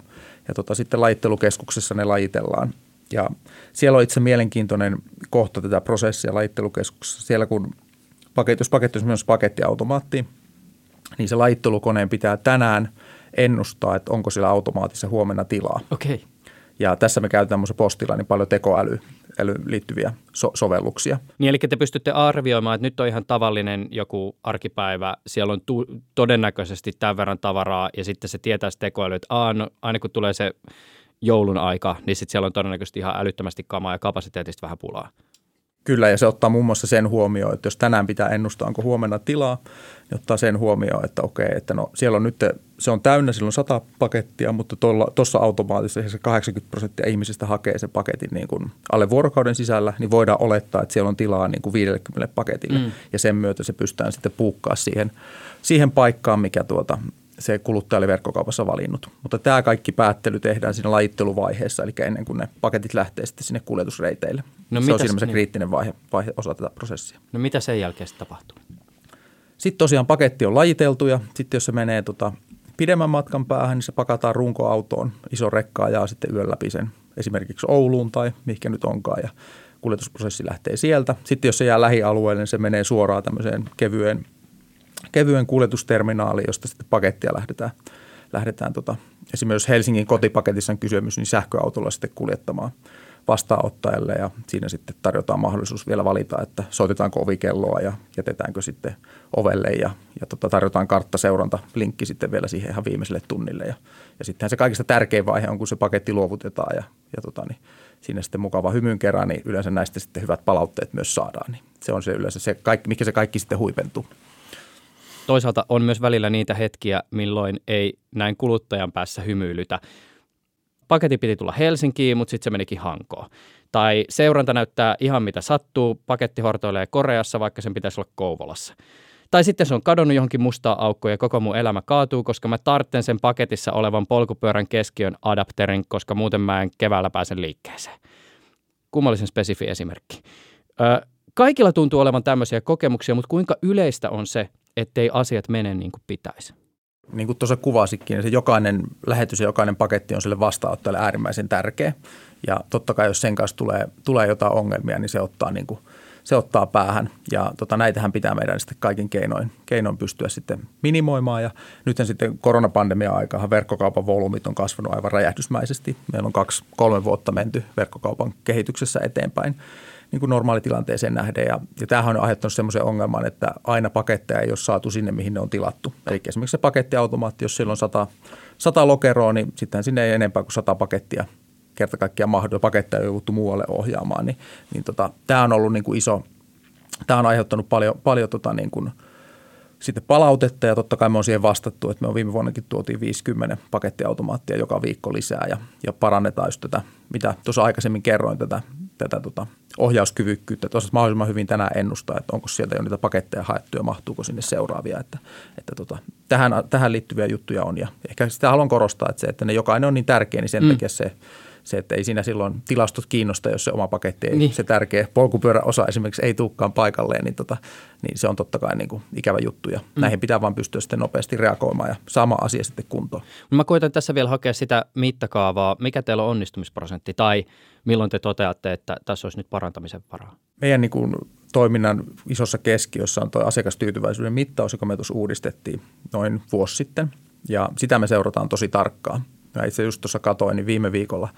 ja tota, sitten lajittelukeskuksessa ne lajitellaan. Ja siellä on itse mielenkiintoinen kohta tätä prosessia lajittelukeskuksessa. Siellä kun paketti, jos paketti on myös pakettiautomaattiin, niin se lajittelukoneen pitää tänään ennustaa, että onko siellä automaatissa huomenna tilaa. Okay. Ja tässä me käytetään postilla niin paljon tekoälyä liittyviä so- sovelluksia. Niin, eli te pystytte arvioimaan, että nyt on ihan tavallinen joku arkipäivä, siellä on tu- todennäköisesti tämän verran tavaraa ja sitten se tietää se tekoäly, että aah, no, aina kun tulee se joulun aika, niin sitten siellä on todennäköisesti ihan älyttömästi kamaa ja kapasiteetista vähän pulaa. Kyllä, ja se ottaa muun muassa sen huomioon, että jos tänään pitää ennustaa, onko huomenna tilaa, niin ottaa sen huomioon, että okei, että no siellä on nyt, se on täynnä, silloin sata pakettia, mutta tuossa automaatisesti kahdeksankymmentä prosenttia ihmisistä hakee sen paketin niin kuin alle vuorokauden sisällä, niin voidaan olettaa, että siellä on tilaa niin kuin viisikymmentä paketille, mm. ja sen myötä se pystytään sitten puukkaa siihen, siihen paikkaan, mikä tuota se kuluttaja oli verkkokaupassa valinnut. Mutta tämä kaikki päättely tehdään siinä lajitteluvaiheessa, eli ennen kuin ne paketit lähtee sitten sinne kuljetusreiteille. No se on siinä se niin kriittinen vaihe, vaihe osa tätä prosessia. No mitä sen jälkeen sitten tapahtuu? Sitten tosiaan paketti on lajiteltu ja sitten jos se menee tota pidemmän matkan päähän, niin se pakataan runkoautoon. Iso rekka ajaa sitten yön läpi sen esimerkiksi Ouluun tai mihinkä nyt onkaan ja kuljetusprosessi lähtee sieltä. Sitten jos se jää lähialueelle, niin se menee suoraan tämmöiseen kevyen kevyen kuljetusterminaali, josta sitten pakettia lähdetään, lähdetään tota, esimerkiksi Helsingin kotipaketissa on kysymys, niin sähköautolla sitten kuljettamaan vastaanottajalle ja siinä sitten tarjotaan mahdollisuus vielä valita, että soitetaanko ovikelloa ja jätetäänkö sitten ovelle ja, ja tota, tarjotaan karttaseurantalinkki sitten vielä siihen ihan viimeiselle tunnille ja, ja sittenhän se kaikista tärkein vaihe on, kun se paketti luovutetaan ja, ja tota, niin siinä sitten mukava hymyn kerran, niin yleensä näistä sitten hyvät palautteet myös saadaan, niin se on se yleensä se kaikki, mikä se kaikki sitten huipentuu. Toisaalta on myös välillä niitä hetkiä, milloin ei näin kuluttajan päässä hymyilytä. Paketti piti tulla Helsinkiin, mutta sitten se menikin Hankoon. Tai seuranta näyttää ihan mitä sattuu, paketti hortoilee Koreassa, vaikka sen pitäisi olla Kouvolassa. Tai sitten se on kadonnut johonkin mustaan aukkoon ja koko mun elämä kaatuu, koska mä tarvitsen sen paketissa olevan polkupyörän keskiön adapterin, koska muuten mä en keväällä pääsen liikkeeseen. Kummallisen spesifi esimerkki. Ö, kaikilla tuntuu olevan tämmöisiä kokemuksia, mutta kuinka yleistä on se, ettei asiat mene niin kuin pitäisi. Niin kuin tuossa kuvasikin, niin se jokainen lähetys ja jokainen paketti on sille vastaanottajalle äärimmäisen tärkeä. Ja totta kai, jos sen kanssa tulee, tulee jotain ongelmia, niin se ottaa, niin kuin, se ottaa päähän. Ja tota, näitähän pitää meidän sitten kaikin keinoin, keinoin pystyä sitten minimoimaan. Ja nythän sitten koronapandemian aikaan verkkokaupan volyymit on kasvanut aivan räjähdysmäisesti. Meillä on kaksi, kolme vuotta menty verkkokaupan kehityksessä eteenpäin niin kuin normaalitilanteeseen nähden. Ja, ja tämähän on aiheuttanut semmoisen ongelman, että aina paketteja ei ole saatu sinne, mihin ne on tilattu. Eli esimerkiksi se pakettiautomaatti, jos siellä on sata, sata lokeroa, niin sittenhän sinne ei enempää kuin sata pakettia kerta kaikkiaan mahdollista. Paketteja on jouduttu muualle ohjaamaan. Niin, niin tota, tämä on ollut niin kuin iso, tämä on aiheuttanut paljon, paljon tota niin kuin sitten palautetta ja totta kai me on siihen vastattu, että me on viime vuonnakin tuotiin viisikymmentä pakettiautomaattia joka viikko lisää ja, ja parannetaan just tätä, mitä tuossa aikaisemmin kerroin, tätä tätä tota, ohjauskyvykkyyttä, että osaisi mahdollisimman hyvin tänään ennustaa, että onko sieltä jo niitä paketteja haettu ja mahtuuko sinne seuraavia. Että, että tota, tähän, tähän liittyviä juttuja on ja ehkä sitä haluan korostaa, että se, että ne jokainen on niin tärkeä, niin sen mm. takia se, se, että ei siinä silloin tilastot kiinnosta, jos se oma paketti ei, niin. se tärkeä polkupyöräosa esimerkiksi ei tulekaan paikalleen, niin, tota, niin se on totta kai niin kuin ikävä juttu ja mm. näihin pitää vaan pystyä sitten nopeasti reagoimaan ja sama asia sitten kuntoon. Mä koitan tässä vielä hakea sitä mittakaavaa, mikä teillä on onnistumisprosentti tai milloin te toteatte, että tässä olisi nyt parantamisen varaa? Meidän niin kuin toiminnan isossa keskiössä on tuo asiakastyytyväisyyden mittaus, joka me tuossa uudistettiin noin vuosi sitten ja sitä me seurataan tosi tarkkaan. Ja itse just tuossa katoin, niin viime viikolla,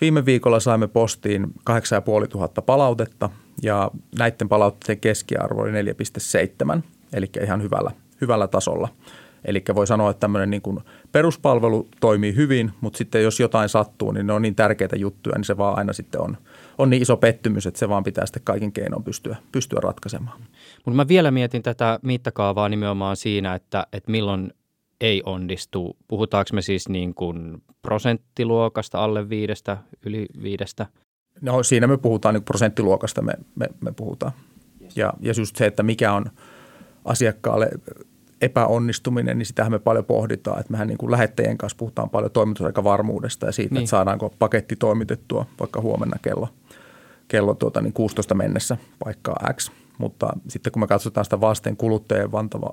viime viikolla saimme postiin kahdeksantuhatta viisisataa palautetta ja näiden palautteiden keskiarvo oli neljä pilkku seitsemän, eli ihan hyvällä, hyvällä tasolla. Eli voi sanoa, että tämmöinen niin kuin peruspalvelu toimii hyvin, mutta sitten jos jotain sattuu, niin ne on niin tärkeitä juttuja, niin se vaan aina sitten on, on niin iso pettymys, että se vaan pitää sitten kaikin keinoin pystyä, pystyä ratkaisemaan. Mutta mä vielä mietin tätä mittakaavaa nimenomaan siinä, että, että milloin ei onnistu. Puhutaanko me siis niin kuin prosenttiluokasta, alle viidestä, yli viidestä? No siinä me puhutaan niin prosenttiluokasta, me, me, me puhutaan. Yes. Ja, ja just se, että mikä on asiakkaalle epäonnistuminen, niin sitähän me paljon pohditaan. Että mehän niin kuin lähettäjien kanssa puhutaan paljon toimitusaikavarmuudesta ja siitä, niin. että saadaanko paketti toimitettua vaikka huomenna kello, kello tuota, niin kuusitoista mennessä paikkaa X. Mutta sitten kun me katsotaan sitä vasten kuluttajien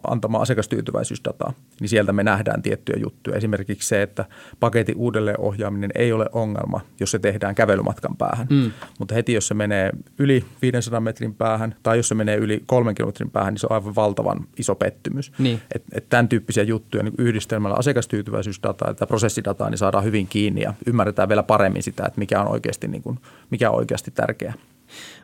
antamaa asiakastyytyväisyysdataa, niin sieltä me nähdään tiettyjä juttuja. Esimerkiksi se, että paketin uudelleenohjaaminen ei ole ongelma, jos se tehdään kävelymatkan päähän. Mm. Mutta heti jos se menee yli viidensadan metrin päähän tai jos se menee yli kolmen kilometrin päähän, niin se on aivan valtavan iso pettymys. Niin. Et, et tämän tyyppisiä juttuja niin yhdistelmällä asiakastyytyväisyysdataa ja prosessidataa niin saadaan hyvin kiinni ja ymmärretään vielä paremmin sitä, että mikä on oikeasti, niin kuin, mikä on oikeasti tärkeää.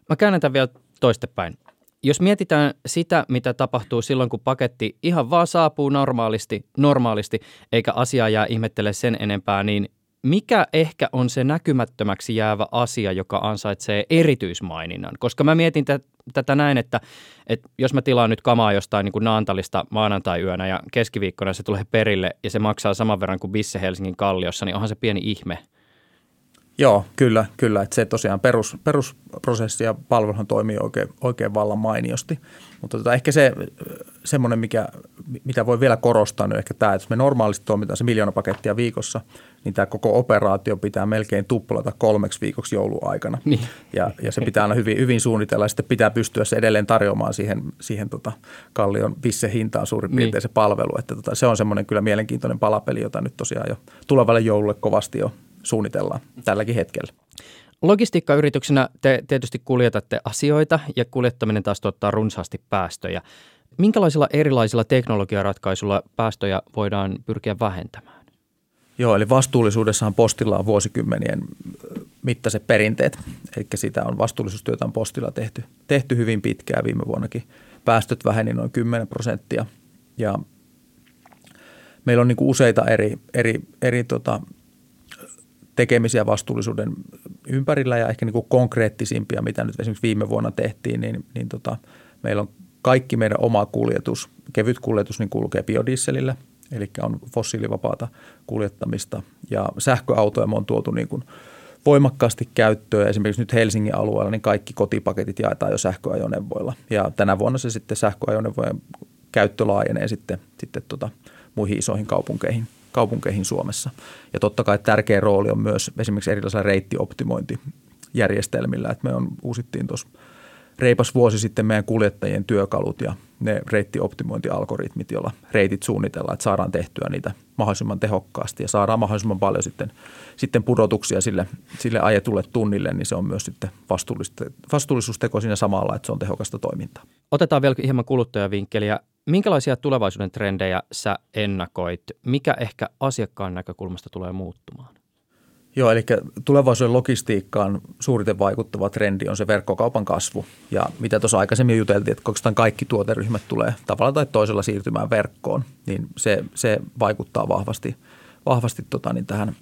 Mä käännetään vielä toistepäin. Jos mietitään sitä, mitä tapahtuu silloin, kun paketti ihan vaan saapuu normaalisti, normaalisti, eikä asiaa jää ihmettele sen enempää, niin mikä ehkä on se näkymättömäksi jäävä asia, joka ansaitsee erityismaininnan? Koska mä mietin t- tätä näin, että, että jos mä tilaan nyt kamaa jostain niin kuin Naantalista maanantai-yönä ja keskiviikkona se tulee perille ja se maksaa saman verran kuin bisse Helsingin Kalliossa, niin onhan se pieni ihme. Joo, kyllä, kyllä. Että se tosiaan perus, perusprosessi ja palveluhan toimii oikein, oikein vallan mainiosti. Mutta tota, ehkä se semmoinen, mikä, mitä voi vielä korostaa, niin ehkä tämä, että jos me normaalisti toimitaan se miljoona pakettia viikossa, niin tämä koko operaatio pitää melkein tuplata kolmeksi viikoksi jouluaikana. Niin. Ja, ja se pitää aina hyvin, hyvin suunnitella ja sitten pitää pystyä se edelleen tarjoamaan siihen, siihen tota Kallion vissehintaan suurin piirtein niin. se palvelu. Että tota, se on semmoinen kyllä mielenkiintoinen palapeli, jota nyt tosiaan jo tulevalle joululle kovasti jo suunnitellaan tälläkin hetkellä. Logistiikkayrityksenä te tietysti kuljetatte asioita ja kuljettaminen taas tuottaa runsaasti päästöjä. Minkälaisilla erilaisilla teknologiaratkaisuilla päästöjä voidaan pyrkiä vähentämään? Joo, eli vastuullisuudessahan Postilla on vuosikymmenien mittaiset perinteet. Eli sitä on vastuullisuustyötä on Postilla tehty, tehty hyvin pitkään viime vuonnakin. Päästöt väheni noin kymmenen prosenttia ja meillä on niin kuin useita eri, eri, eri tota, tekemisiä vastuullisuuden ympärillä ja ehkä niin kuin konkreettisimpia, mitä nyt esimerkiksi viime vuonna tehtiin, niin, niin tota, meillä on kaikki meidän oma kuljetus, kevyt kuljetus niin kulkee biodieselillä, eli on fossiilivapaata kuljettamista ja sähköautoja me on tuotu niin kuin voimakkaasti käyttöön. Esimerkiksi nyt Helsingin alueella niin kaikki kotipaketit jaetaan jo sähköajoneuvoilla ja tänä vuonna se sitten sähköajoneuvojen käyttö laajenee sitten, sitten tota, muihin isoihin kaupunkeihin. kaupunkeihin Suomessa. Ja totta kai tärkeä rooli on myös esimerkiksi erilaisilla reittioptimointijärjestelmillä, että me on, uusittiin tuossa reipas vuosi sitten meidän kuljettajien työkalut ja ne reittioptimointialgoritmit, joilla reitit suunnitellaan, että saadaan tehtyä niitä mahdollisimman tehokkaasti ja saadaan mahdollisimman paljon sitten, sitten pudotuksia sille, sille ajetulle tunnille, niin se on myös sitten vastuullisuusteko siinä samalla, että se on tehokasta toimintaa. Otetaan vielä hieman kuluttajavinkkeliä. Minkälaisia tulevaisuuden trendejä sä ennakoit? Mikä ehkä asiakkaan näkökulmasta tulee muuttumaan? Joo, eli tulevaisuuden logistiikkaan suuriten vaikuttava trendi on se verkkokaupan kasvu. Ja mitä tuossa aikaisemmin juteltiin, että oikeastaan kaikki tuoteryhmät tulee tavalla tai toisella siirtymään verkkoon, niin se, se vaikuttaa vahvasti, vahvasti tota, niin tähän,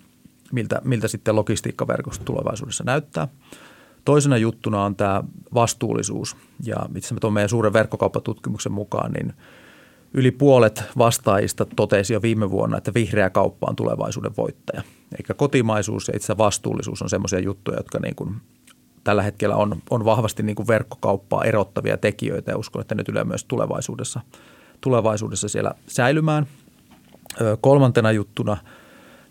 miltä, miltä sitten logistiikkaverkosto tulevaisuudessa näyttää. Toisena juttuna on tämä vastuullisuus ja itse asiassa tuon meidän suuren verkkokauppatutkimuksen mukaan, niin yli puolet vastaajista totesi jo viime vuonna, että vihreä kauppa on tulevaisuuden voittaja. Eikä kotimaisuus ja itse asiassa vastuullisuus on semmoisia juttuja, jotka niin kuin tällä hetkellä on, on vahvasti niin kuin verkkokauppaa erottavia tekijöitä ja uskon, että ne tulee myös tulevaisuudessa, tulevaisuudessa siellä säilymään. Kolmantena juttuna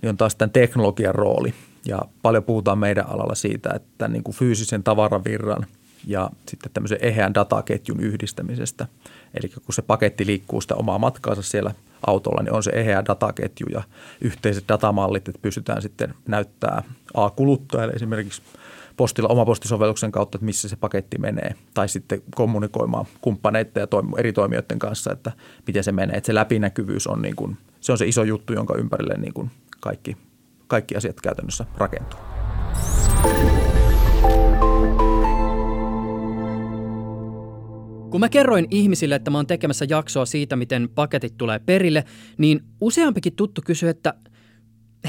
niin on taas tämän teknologian rooli ja paljon puhutaan meidän alalla siitä, että niin kuin fyysisen tavaravirran ja sitten tämmöisen eheän dataketjun yhdistämisestä. Eli kun se paketti liikkuu sitä omaa matkaansa siellä autolla, niin on se eheä dataketju ja yhteiset datamallit, että pystytään sitten näyttää A-kuluttajalle esimerkiksi postilla omapostisovelluksen kautta, että missä se paketti menee, tai sitten kommunikoimaan kumppaneiden ja eri toimijoiden kanssa, että miten se menee. Että se läpinäkyvyys on, niin kuin, se, on se iso juttu, jonka ympärille niin kuin kaikki, kaikki asiat käytännössä rakentuu. Kun mä kerroin ihmisille, että mä oon tekemässä jaksoa siitä, miten paketit tulee perille, niin useampikin tuttu kysyi, että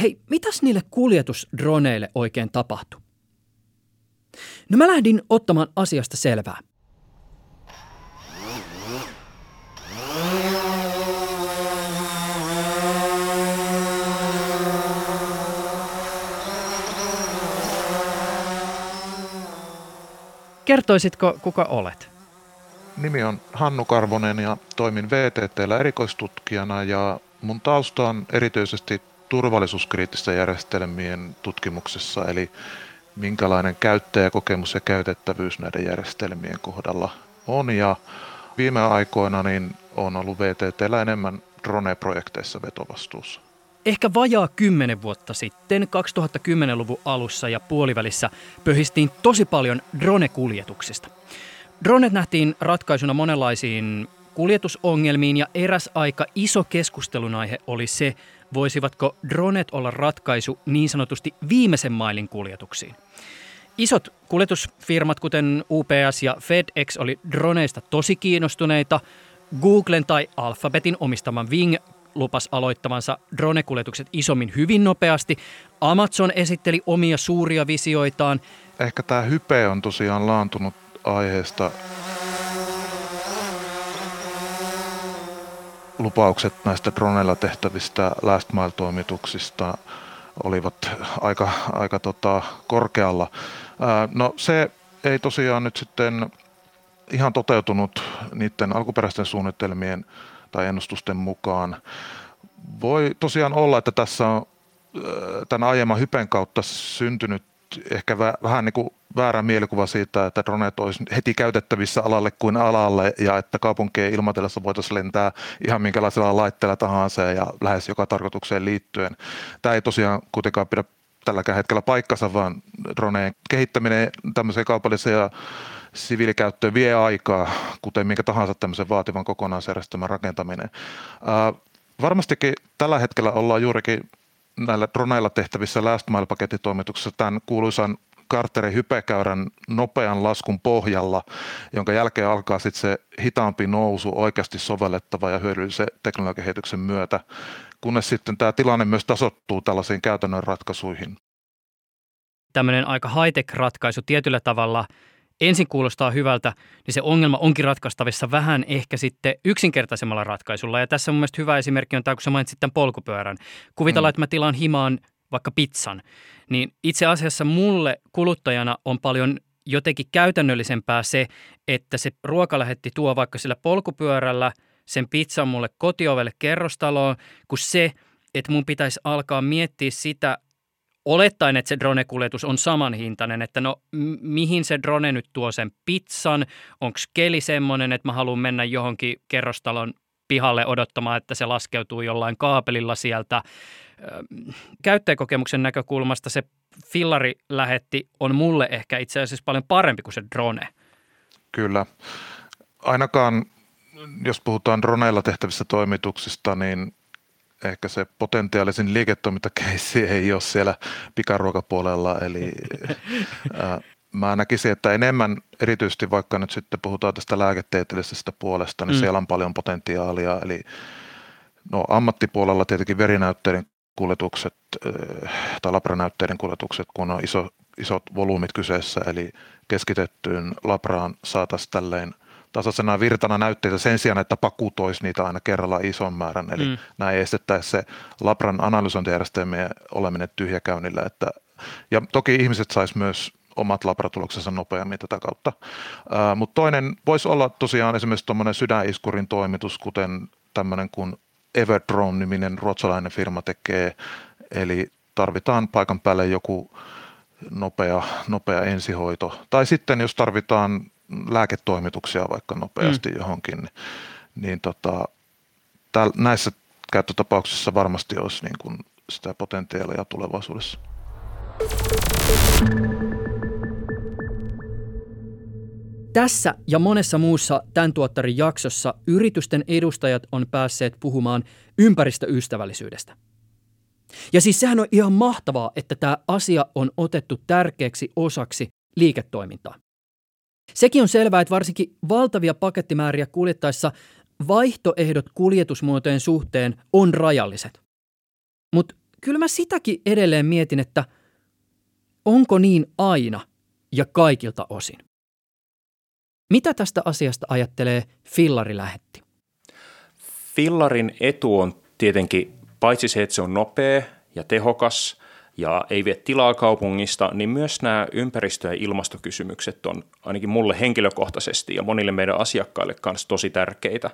hei, mitäs niille kuljetusdroneille oikein tapahtui? No mä lähdin ottamaan asiasta selvää. Kertoisitko, kuka olet? Nimi on Hannu Karvonen ja toimin V T T:llä erikoistutkijana ja mun tausta on erityisesti turvallisuuskriittisten järjestelmien tutkimuksessa, eli minkälainen käyttäjäkokemus ja käytettävyys näiden järjestelmien kohdalla on. Ja viime aikoina niin on ollut V T T:llä enemmän drone-projekteissa vetovastuussa. Ehkä vajaa kymmenen vuotta sitten, kaksituhattakymmenluvun alussa ja puolivälissä, pöhistiin tosi paljon drone-kuljetuksista. Dronet nähtiin ratkaisuna monenlaisiin kuljetusongelmiin ja eräs aika iso keskustelunaihe oli se, voisivatko dronet olla ratkaisu niin sanotusti viimeisen mailin kuljetuksiin. Isot kuljetusfirmat kuten U P S ja FedEx oli droneista tosi kiinnostuneita. Googlen tai Alphabetin omistaman Wing lupas aloittavansa dronekuljetukset isommin hyvin nopeasti. Amazon esitteli omia suuria visioitaan. Ehkä tämä hype on tosiaan laantunut aiheesta. Lupaukset näistä dronella tehtävistä last mile -toimituksista olivat aika, aika tota, korkealla. No se ei tosiaan nyt sitten ihan toteutunut niiden alkuperäisten suunnitelmien tai ennustusten mukaan. Voi tosiaan olla, että tässä on tämän aiemman hypen kautta syntynyt ehkä vähän niin kuin väärä mielikuva siitä, että droneet olisi heti käytettävissä alalle kuin alalle ja että kaupunkien ilmatilassa voitaisiin lentää ihan minkälaisella laitteella tahansa ja lähes joka tarkoitukseen liittyen. Tämä ei tosiaan kuitenkaan pidä tälläkään hetkellä paikkansa, vaan droneen kehittäminen tämmöiseen kaupalliseen ja siviilikäyttöön vie aikaa, kuten minkä tahansa tämmöisen vaativan kokonaisjärjestelmän rakentaminen. Ää, varmastikin tällä hetkellä ollaan juurikin näillä droneilla tehtävissä last mile -pakettitoimituksissa tämän kuuluisan Gartnerin hypekäyrän nopean laskun pohjalla, jonka jälkeen alkaa sitten se hitaampi nousu oikeasti sovellettava ja hyödyllisen teknologiakehityksen myötä, kunnes sitten tämä tilanne myös tasoittuu tällaisiin käytännön ratkaisuihin. Tämmöinen aika high-tech-ratkaisu tietyllä tavalla ensin kuulostaa hyvältä, niin se ongelma onkin ratkaistavissa vähän ehkä sitten yksinkertaisemmalla ratkaisulla. Ja tässä mun mielestä hyvä esimerkki on tämä, kun sä mainitsit tämän polkupyörän. Kuvitellaan, mm. että mä tilaan himaan vaikka pizzan, niin itse asiassa mulle kuluttajana on paljon jotenkin käytännöllisempää se, että se ruokalähetti tuo vaikka sillä polkupyörällä sen pizzan mulle kotiovelle kerrostaloon, kun se, että mun pitäisi alkaa miettiä sitä, olettaen, että se dronekuljetus on samanhintainen, että no mihin se drone nyt tuo sen pizzan, onko keli semmoinen, että mä haluan mennä johonkin kerrostalon pihalle odottamaan, että se laskeutuu jollain kaapelilla sieltä. Käyttäjäkokemuksen näkökulmasta se fillarilähetti on mulle ehkä itse asiassa paljon parempi kuin se drone. Kyllä. Ainakaan, jos puhutaan droneilla tehtävistä toimituksista, niin ehkä se potentiaalisin liiketoimintakeissi ei ole siellä pikaruokapuolella, eli ää, mä näkisin, että enemmän erityisesti vaikka nyt sitten puhutaan tästä lääketieteellisestä puolesta, niin mm. siellä on paljon potentiaalia, eli no ammattipuolella tietenkin verinäytteiden kuljetukset äh, tai labranäytteiden kuljetukset, kun on iso, isot volyymit kyseessä, eli keskitettyyn labraan saataisiin tälleen tasaisena virtana näytteitä sen sijaan, että pakutoisi niitä aina kerrallaan ison määrän. Eli mm. näin estettäisiin se labran analysointijärjestelmien oleminen tyhjäkäynnillä. Että, ja toki ihmiset sais myös omat labratuloksensa nopeammin tätä kautta. Äh, mutta toinen voisi olla tosiaan esimerkiksi tuommoinen sydäniskurin toimitus, kuten tämmöinen kuin Everdrone-niminen ruotsalainen firma tekee, eli tarvitaan paikan päälle joku nopea, nopea ensihoito. Tai sitten jos tarvitaan lääketoimituksia vaikka nopeasti mm. johonkin, niin tota, täl, näissä käyttötapauksissa varmasti olisi niin kuin sitä potentiaalia tulevaisuudessa. Tässä ja monessa muussa tämän tuottarin jaksossa yritysten edustajat on päässeet puhumaan ympäristöystävällisyydestä. Ja siis sehän on ihan mahtavaa, että tämä asia on otettu tärkeäksi osaksi liiketoimintaa. Sekin on selvää, että varsinkin valtavia pakettimääriä kuljettaessa vaihtoehdot kuljetusmuotojen suhteen on rajalliset. Mutta kyllä mä sitäkin edelleen mietin, että onko niin aina ja kaikilta osin? Mitä tästä asiasta ajattelee Fillari-lähetti? Fillarin etu on tietenkin paitsi se, että se on nopea ja tehokas ja ei vie tilaa kaupungista, niin myös nämä ympäristö- ja ilmastokysymykset on ainakin mulle henkilökohtaisesti ja monille meidän asiakkaille kanssa tosi tärkeitä,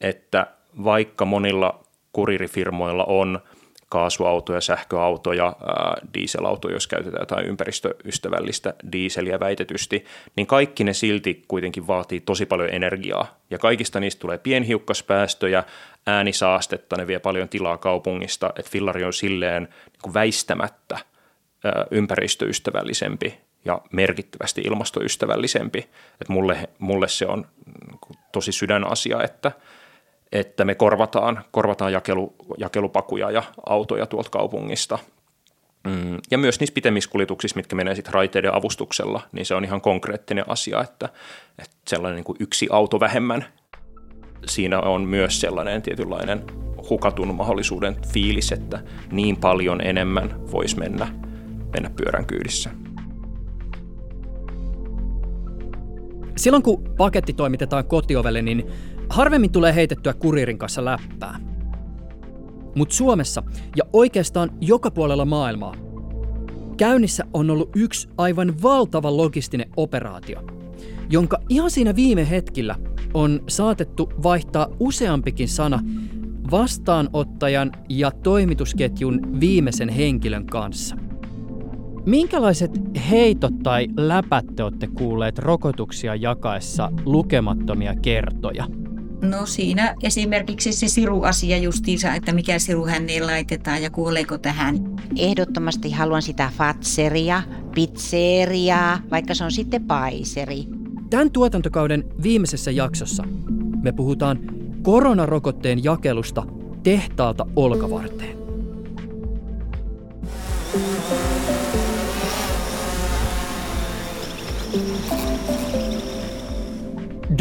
että vaikka monilla kuririfirmoilla on kaasuautoja, sähköautoja, dieselautoja, jos käytetään jotain ympäristöystävällistä dieseliä väitetysti, niin kaikki ne silti kuitenkin vaatii tosi paljon energiaa. Ja kaikista niistä tulee pienhiukkaspäästöjä, äänisaastetta, ne vie paljon tilaa kaupungista, että fillari on silleen niin kuin väistämättä ympäristöystävällisempi ja merkittävästi ilmastoystävällisempi. Että mulle, mulle se on tosi sydänasia, että että me korvataan, korvataan jakelu, jakelupakuja ja autoja tuolta kaupungista. Mm. Ja myös niissä pitemmissä kuljetuksissa, mitkä menee sitten raiteiden avustuksella, niin se on ihan konkreettinen asia, että, että sellainen niin kuin yksi auto vähemmän. Siinä on myös sellainen tietynlainen hukatun mahdollisuuden fiilis, että niin paljon enemmän voisi mennä, mennä pyörän kyydissä. Silloin kun paketti toimitetaan kotiovelle, niin harvemmin tulee heitettyä kuriirin kanssa läppää. Mutta Suomessa ja oikeastaan joka puolella maailmaa käynnissä on ollut yksi aivan valtava logistinen operaatio, jonka ihan siinä viime hetkillä on saatettu vaihtaa useampikin sana vastaanottajan ja toimitusketjun viimeisen henkilön kanssa. Minkälaiset heitot tai läpät te olette kuulleet rokotuksia jakaessa lukemattomia kertoja? No siinä esimerkiksi se siruasia justiinsa, että mikä siru häneen laitetaan ja kuoleeko tähän. Ehdottomasti haluan sitä fatseria, pizzeriaa, vaikka se on sitten paiseri. Tämän tuotantokauden viimeisessä jaksossa me puhutaan koronarokotteen jakelusta tehtaalta olkavarteen.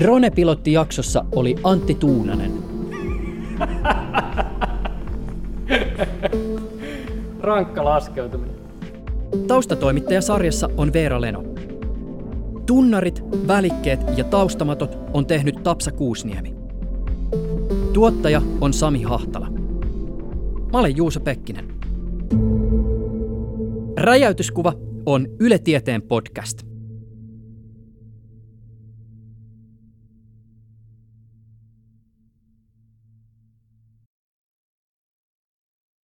Drone-pilottijaksossa oli Antti Tuunanen. Rankka laskeutuminen. Taustatoimittajasarjassa on Veera Leno. Tunnarit, välikkeet ja taustamatot on tehnyt Tapsa Kuusniemi. Tuottaja on Sami Hahtala. Mä olen Juusa Pekkinen. Räjäytyskuva on Yle Tieteen podcast.